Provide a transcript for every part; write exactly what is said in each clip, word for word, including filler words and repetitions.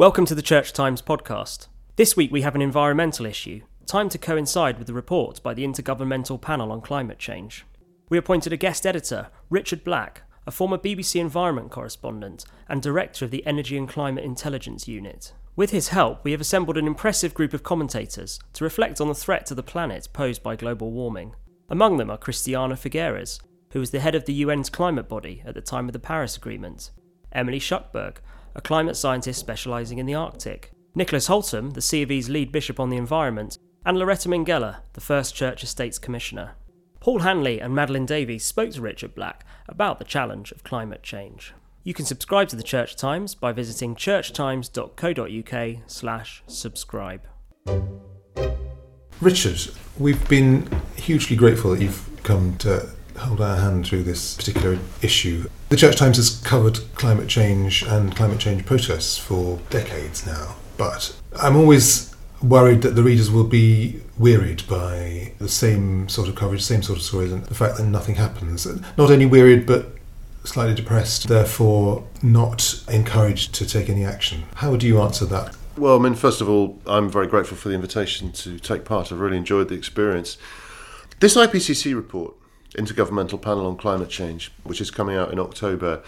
Welcome to the Church Times Podcast. This week we have an environmental issue, timed to coincide with the report by the Intergovernmental Panel on Climate Change. We appointed a guest editor, Richard Black, a former B B C environment correspondent and director of the Energy and Climate Intelligence Unit. With his help, we have assembled an impressive group of commentators to reflect on the threat to the planet posed by global warming. Among them are Christiana Figueres, who was the head of the U N's climate body at the time of the Paris Agreement, Emily Shuckburgh, a climate scientist specialising in the Arctic, Nick Holtam, the C of E's lead bishop on the environment, and Loretta Minghella, the first Church Estates Commissioner. Paul Handley and Madeleine Davies spoke to Richard Black about the challenge of climate change. You can subscribe to the Church Times by visiting churchtimes.co.uk slash subscribe. Richard, we've been hugely grateful that you've come to hold our hand through this particular issue. The Church Times has covered climate change and climate change protests for decades now, but I'm always worried that the readers will be wearied by the same sort of coverage, same sort of stories, and the fact that nothing happens. Not only wearied, but slightly depressed, therefore not encouraged to take any action. How do you answer that? Well, I mean, first of all, I'm very grateful for the invitation to take part. I've really enjoyed the experience. This I P C C report, Intergovernmental Panel on Climate Change, which is coming out in October,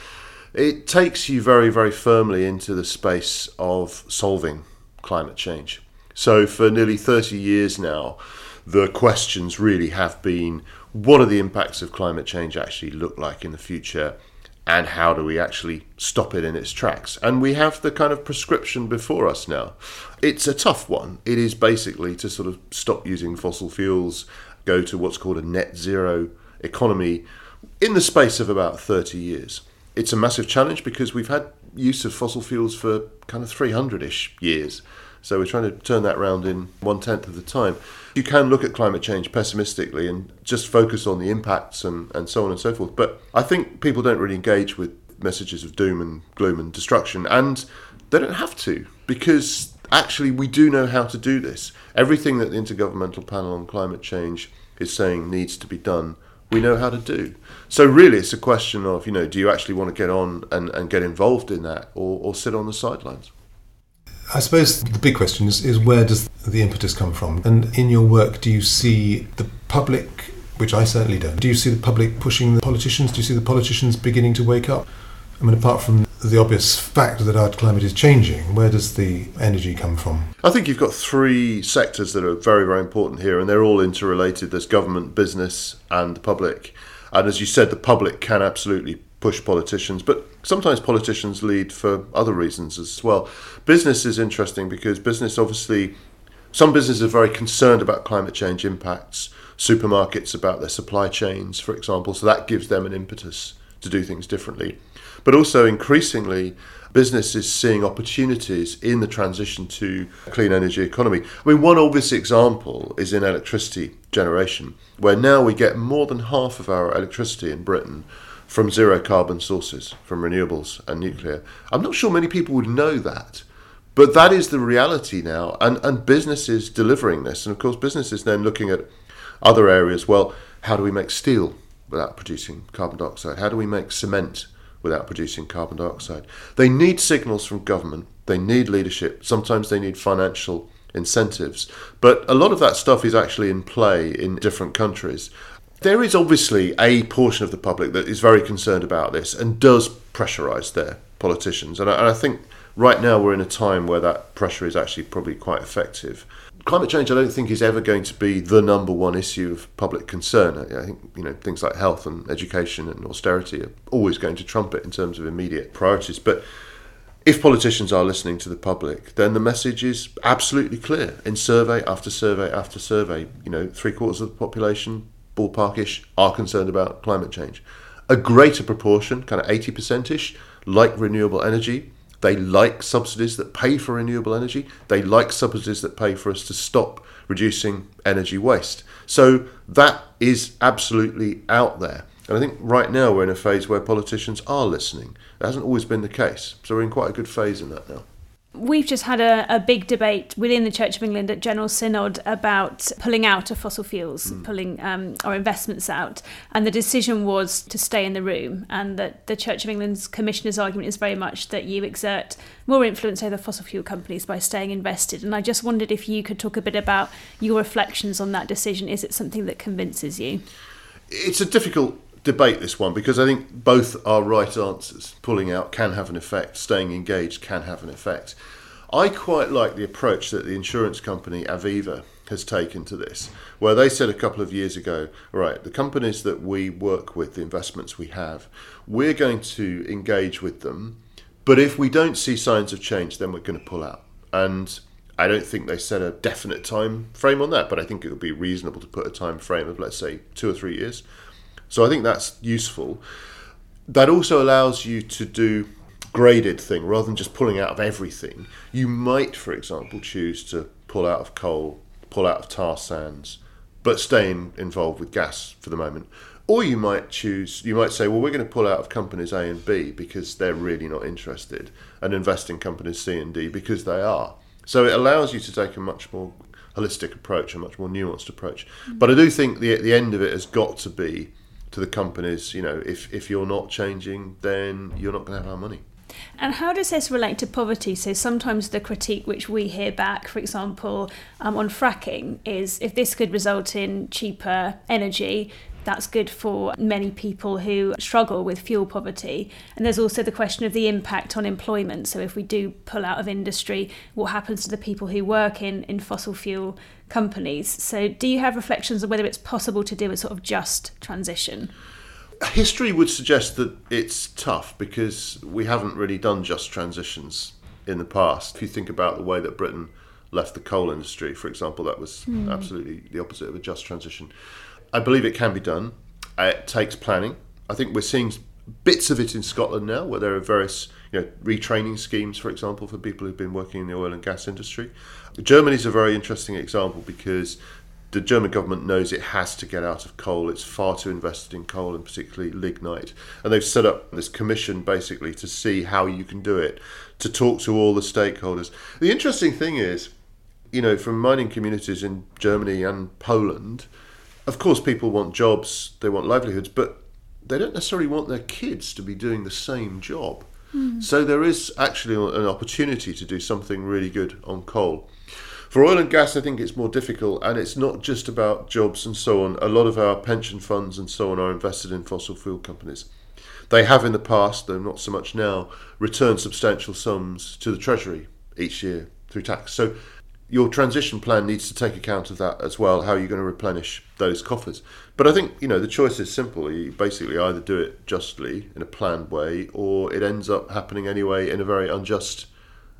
it takes you very, very firmly into the space of solving climate change. So for nearly thirty years now, the questions really have been, what are the impacts of climate change actually look like in the future, and how do we actually stop it in its tracks? And we have the kind of prescription before us now. It's a tough one. It is basically to sort of stop using fossil fuels, go to what's called a net zero economy in the space of about thirty years. It's a massive challenge because we've had use of fossil fuels for kind of three hundred-ish years. So we're trying to turn that round in one-tenth of the time. You can look at climate change pessimistically and just focus on the impacts and, and so on and so forth. But I think people don't really engage with messages of doom and gloom and destruction. And they don't have to, because actually we do know how to do this. Everything that the Intergovernmental Panel on Climate Change is saying needs to be done, we know how to do. So really it's a question of, you know, do you actually want to get on and, and get involved in that or, or sit on the sidelines? I suppose the big question is, is where does the impetus come from? And in your work, do you see the public, which I certainly don't, do you see the public pushing the politicians? Do you see the politicians beginning to wake up? I mean, apart from the obvious fact that our climate is changing, where does the energy come from? I think you've got three sectors that are very, very important here, and they're all interrelated. There's government, business, and the public. And as you said, the public can absolutely push politicians, but sometimes politicians lead for other reasons as well. Business is interesting because business obviously, some businesses are very concerned about climate change impacts, supermarkets about their supply chains, for example, so that gives them an impetus to do things differently. But also increasingly, business is seeing opportunities in the transition to a clean energy economy. I mean, one obvious example is in electricity generation, where now we get more than half of our electricity in Britain from zero carbon sources, from renewables and nuclear. I'm not sure many people would know that, but that is the reality now, and, and businesses delivering this. And of course, businesses then looking at other areas. Well, how do we make steel without producing carbon dioxide? How do we make cement without producing carbon dioxide? They need signals from government, they need leadership, sometimes they need financial incentives, but a lot of that stuff is actually in play in different countries. There is obviously a portion of the public that is very concerned about this and does pressurise their politicians, and I, and I think right now we're in a time where that pressure is actually probably quite effective. Climate change, I don't think, is ever going to be the number one issue of public concern. I think, you know, things like health and education and austerity are always going to trump it in terms of immediate priorities. But if politicians are listening to the public, then the message is absolutely clear in survey after survey after survey. You know, three quarters of the population, ballparkish, are concerned about climate change. A greater proportion, kind of eighty percent-ish, like renewable energy. They like subsidies that pay for renewable energy. They like subsidies that pay for us to stop reducing energy waste. So that is absolutely out there. And I think right now we're in a phase where politicians are listening. That hasn't always been the case. So we're in quite a good phase in that now. We've just had a, a big debate within the Church of England at General Synod about pulling out of fossil fuels, mm. pulling um, our investments out. And the decision was to stay in the room, and that the Church of England's Commissioner's argument is very much that you exert more influence over fossil fuel companies by staying invested. And I just wondered if you could talk a bit about your reflections on that decision. Is it something that convinces you? It's a difficult debate, this one, because I think both are right answers. Pulling out can have an effect, staying engaged can have an effect. I quite like the approach that the insurance company Aviva has taken to this, where they said a couple of years ago, right, the companies that we work with, the investments we have, we're going to engage with them, but if we don't see signs of change, then we're going to pull out. And I don't think they set a definite time frame on that, but I think it would be reasonable to put a time frame of, let's say, two or three years. So I think that's useful. That also allows you to do graded thing rather than just pulling out of everything. You might, for example, choose to pull out of coal, pull out of tar sands, but staying involved with gas for the moment. Or you might choose, you might say, well, we're going to pull out of companies A and B because they're really not interested, and invest in companies C and D because they are. So it allows you to take a much more holistic approach, a much more nuanced approach. Mm-hmm. But I do think the the end of it has got to be to the companies, you know, if, if you're not changing, then you're not going to have our money. And how does this relate to poverty? So sometimes the critique which we hear back, for example, um, on fracking is if this could result in cheaper energy, that's good for many people who struggle with fuel poverty. And there's also the question of the impact on employment. So if we do pull out of industry, what happens to the people who work in, in fossil fuel companies? So do you have reflections on whether it's possible to do a sort of just transition? History would suggest that it's tough because we haven't really done just transitions in the past. If you think about the way that Britain left the coal industry, for example, that was mm. absolutely the opposite of a just transition. I believe it can be done. It takes planning. I think we're seeing bits of it in Scotland now, where there are various, you know, retraining schemes, for example, for people who've been working in the oil and gas industry. Germany's a very interesting example because the German government knows it has to get out of coal. It's far too invested in coal, and particularly lignite. And they've set up this commission basically to see how you can do it, to talk to all the stakeholders. The interesting thing is, you know, from mining communities in Germany and Poland, of course, people want jobs, they want livelihoods, but they don't necessarily want their kids to be doing the same job. Mm. So there is actually an opportunity to do something really good on coal. For oil and gas, I think it's more difficult, and it's not just about jobs and so on. A lot of our pension funds and so on are invested in fossil fuel companies. They have in the past, though not so much now, returned substantial sums to the Treasury each year through tax. So your transition plan needs to take account of that as well. How are you going to replenish those coffers? But I think, you know, the choice is simple. You basically either do it justly in a planned way, or it ends up happening anyway in a very unjust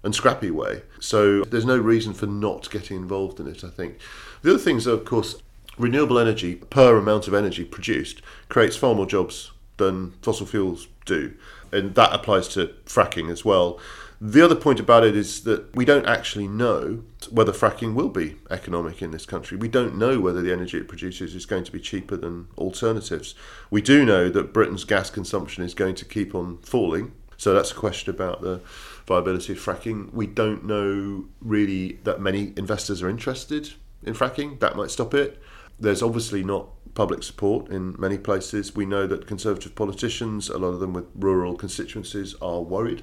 and scrappy way. So there's no reason for not getting involved in it, I think. The other things are, of course, renewable energy per amount of energy produced creates far more jobs than fossil fuels do. And that applies to fracking as well. The other point about it is that we don't actually know whether fracking will be economic in this country. We don't know whether the energy it produces is going to be cheaper than alternatives. We do know that Britain's gas consumption is going to keep on falling. So that's a question about the viability of fracking. We don't know really that many investors are interested in fracking. That might stop it. There's obviously not public support in many places. We know that Conservative politicians, a lot of them with rural constituencies, are worried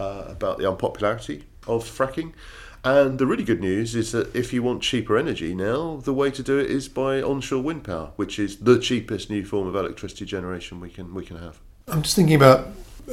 Uh, about the unpopularity of fracking. And the really good news is that if you want cheaper energy now, the way to do it is by onshore wind power, which is the cheapest new form of electricity generation we can we can have. I'm just thinking about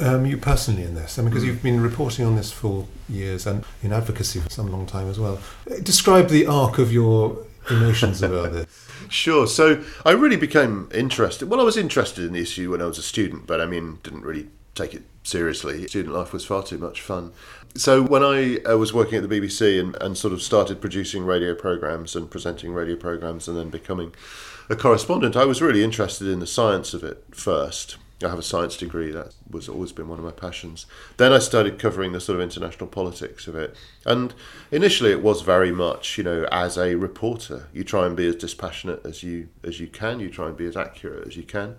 um, you personally in this, I mean, because you've been reporting on this for years and in advocacy for some long time as well. Describe the arc of your emotions about this. Sure. So I really became interested. Well, I was interested in the issue when I was a student, but I mean, didn't really take it seriously. Student life was far too much fun. So when I uh, was working at the B B C and, and sort of started producing radio programmes and presenting radio programmes and then becoming a correspondent, I was really interested in the science of it first. I have a science degree. That was always been one of my passions. Then I started covering the sort of international politics of it. And initially it was very much, you know, as a reporter, you try and be as dispassionate as you as you can. You try and be as accurate as you can.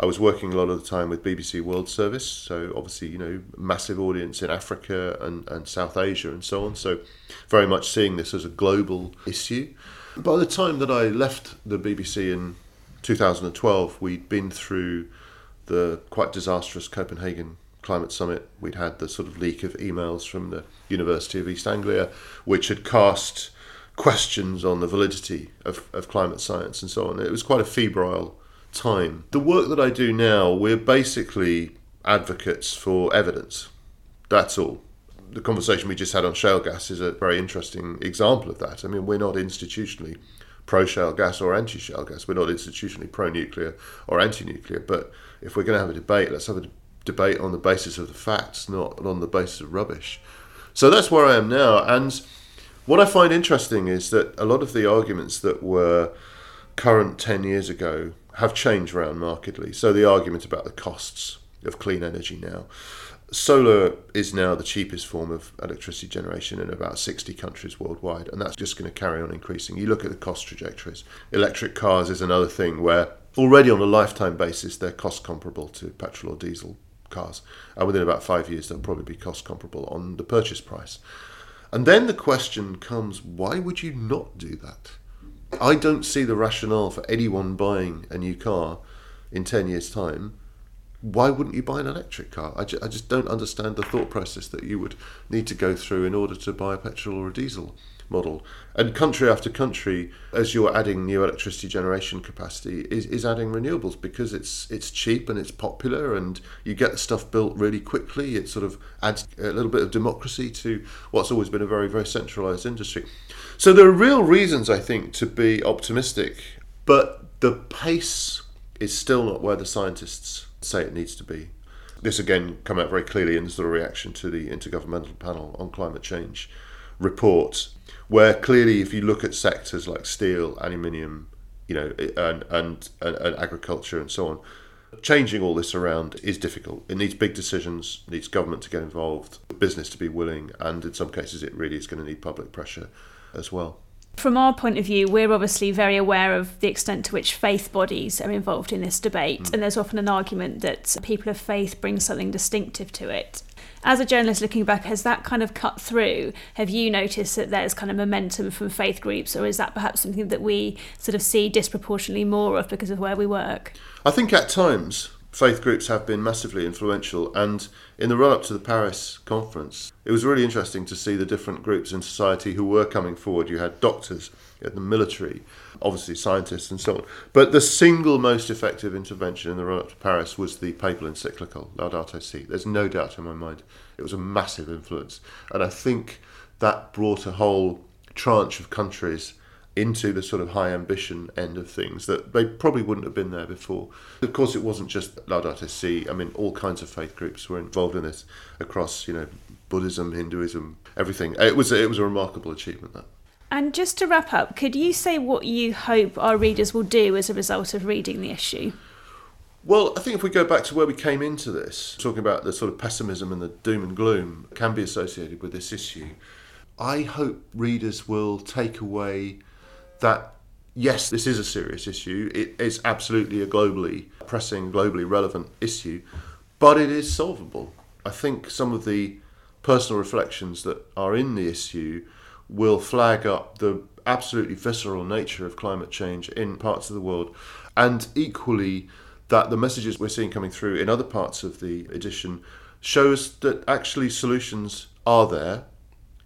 I was working a lot of the time with B B C World Service, so obviously, you know, massive audience in Africa and, and South Asia and so on, so very much seeing this as a global issue. By the time that I left the B B C in two thousand twelve, we'd been through the quite disastrous Copenhagen Climate Summit. We'd had the sort of leak of emails from the University of East Anglia, which had cast questions on the validity of, of climate science and so on. It was quite a febrile time. The work that I do now, we're basically advocates for evidence. That's all. The conversation we just had on shale gas is a very interesting example of that. I mean, we're not institutionally pro-shale gas or anti-shale gas. We're not institutionally pro-nuclear or anti-nuclear. But if we're going to have a debate, let's have a d- debate on the basis of the facts, not on the basis of rubbish. So that's where I am now. And what I find interesting is that a lot of the arguments that were current ten years ago have changed around markedly. So the argument about the costs of clean energy now. Solar is now the cheapest form of electricity generation in about sixty countries worldwide, and that's just going to carry on increasing. You look at the cost trajectories. Electric cars is another thing where already on a lifetime basis, they're cost comparable to petrol or diesel cars. And within about five years, they'll probably be cost comparable on the purchase price. And then the question comes, why would you not do that? I don't see the rationale for anyone buying a new car in ten years' time. Why wouldn't you buy an electric car? I, ju- I just don't understand the thought process that you would need to go through in order to buy a petrol or a diesel model. And country after country, as you're adding new electricity generation capacity, is, is adding renewables because it's it's cheap and it's popular and you get the stuff built really quickly. It sort of adds a little bit of democracy to what's always been a very, very centralised industry. So there are real reasons, I think, to be optimistic, but the pace is still not where the scientists say it needs to be. This again come out very clearly in the sort of reaction to the Intergovernmental Panel on Climate Change report, where clearly if you look at sectors like steel, aluminium, you know, and, and, and, and agriculture and so on, changing all this around is difficult. It needs big decisions, needs government to get involved, business to be willing, and in some cases it really is going to need public pressure as well. From our point of view, we're obviously very aware of the extent to which faith bodies are involved in this debate, mm. and there's often an argument that people of faith bring something distinctive to it. As a journalist looking back, has that kind of cut through? Have you noticed that there's kind of momentum from faith groups, or is that perhaps something that we sort of see disproportionately more of because of where we work? I think at times faith groups have been massively influential, and in the run-up to the Paris conference, it was really interesting to see the different groups in society who were coming forward. You had doctors, you had the military, obviously scientists and so on. But the single most effective intervention in the run-up to Paris was the papal encyclical, Laudato Si'. There's no doubt in my mind. It was a massive influence. And I think that brought a whole tranche of countries into the sort of high ambition end of things that they probably wouldn't have been there before. Of course, it wasn't just Laudato Si'. I mean, all kinds of faith groups were involved in this across, you know, Buddhism, Hinduism, everything. It was it was a remarkable achievement, that. And just to wrap up, could you say what you hope our readers will do as a result of reading the issue? Well, I think if we go back to where we came into this, talking about the sort of pessimism and the doom and gloom can be associated with this issue, I hope readers will take away that, yes, this is a serious issue. It is absolutely a globally pressing, globally relevant issue, but it is solvable. I think some of the personal reflections that are in the issue will flag up the absolutely visceral nature of climate change in parts of the world, and equally that the messages we're seeing coming through in other parts of the edition shows that actually solutions are there.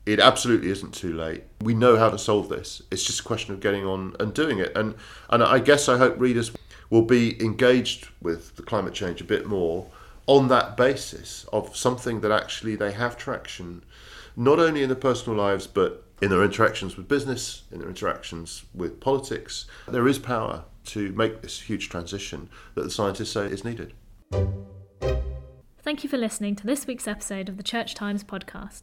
It absolutely isn't too late. We know how to solve this. It's just a question of getting on and doing it. And and I guess I hope readers will be engaged with the climate change a bit more on that basis of something that actually they have traction, not only in their personal lives, but in their interactions with business, in their interactions with politics. There is power to make this huge transition that the scientists say is needed. Thank you for listening to this week's episode of the Church Times podcast.